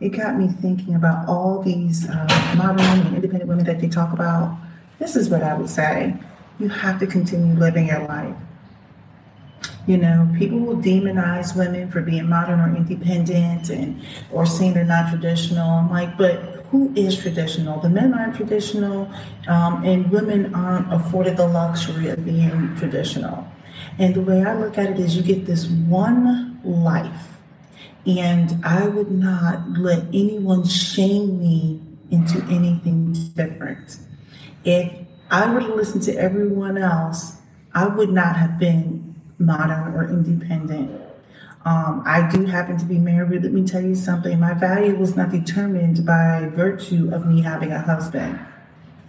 it got me thinking about all these modern and independent women that they talk about. This is what I would say. You have to continue living your life. You know, people will demonize women for being modern or independent or saying they're not traditional. I'm like, but who is traditional? The men aren't traditional, and women aren't afforded the luxury of being traditional. And the way I look at it is you get this one life, and I would not let anyone shame me into anything different. If I were to listen to everyone else, I would not have been modern or independent. I do happen to be married, but let me tell you something. My value was not determined by virtue of me having a husband.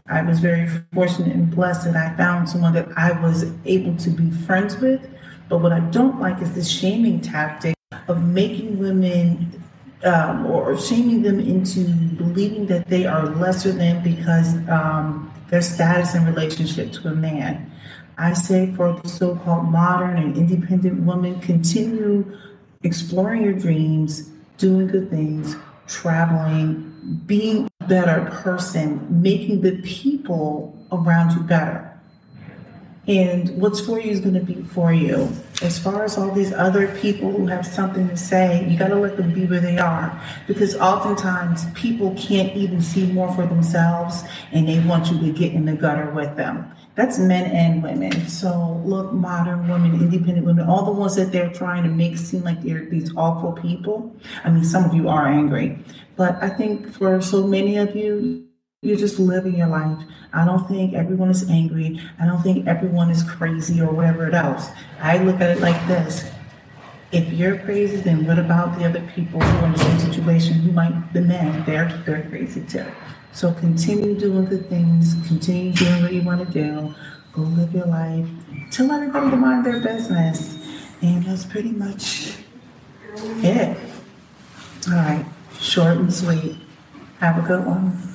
I was very fortunate and blessed that I found someone that I was able to be friends with. But what I don't like is this shaming tactic of making women or shaming them into believing that they are lesser than because their status in relationship to a man. I say for the so-called modern and independent woman, continue exploring your dreams, doing good things, traveling, being a better person, making the people around you better. And what's for you is going to be for you. As far as all these other people who have something to say, you got to let them be where they are, because oftentimes people can't even see more for themselves and they want you to get in the gutter with them. That's men and women. So look, modern women, independent women, all the ones that they're trying to make seem like they're these awful people. I mean, some of you are angry, but I think for so many of you, you're just living your life. I don't think everyone is angry. I don't think everyone is crazy or whatever else. I look at it like this. If you're crazy, then what about the other people who are in the same situation? Who might, the men, they're crazy too. So continue doing good things. Continue doing what you want to do. Go live your life. Tell everybody to mind their business. And that's pretty much it. All right. Short and sweet. Have a good one.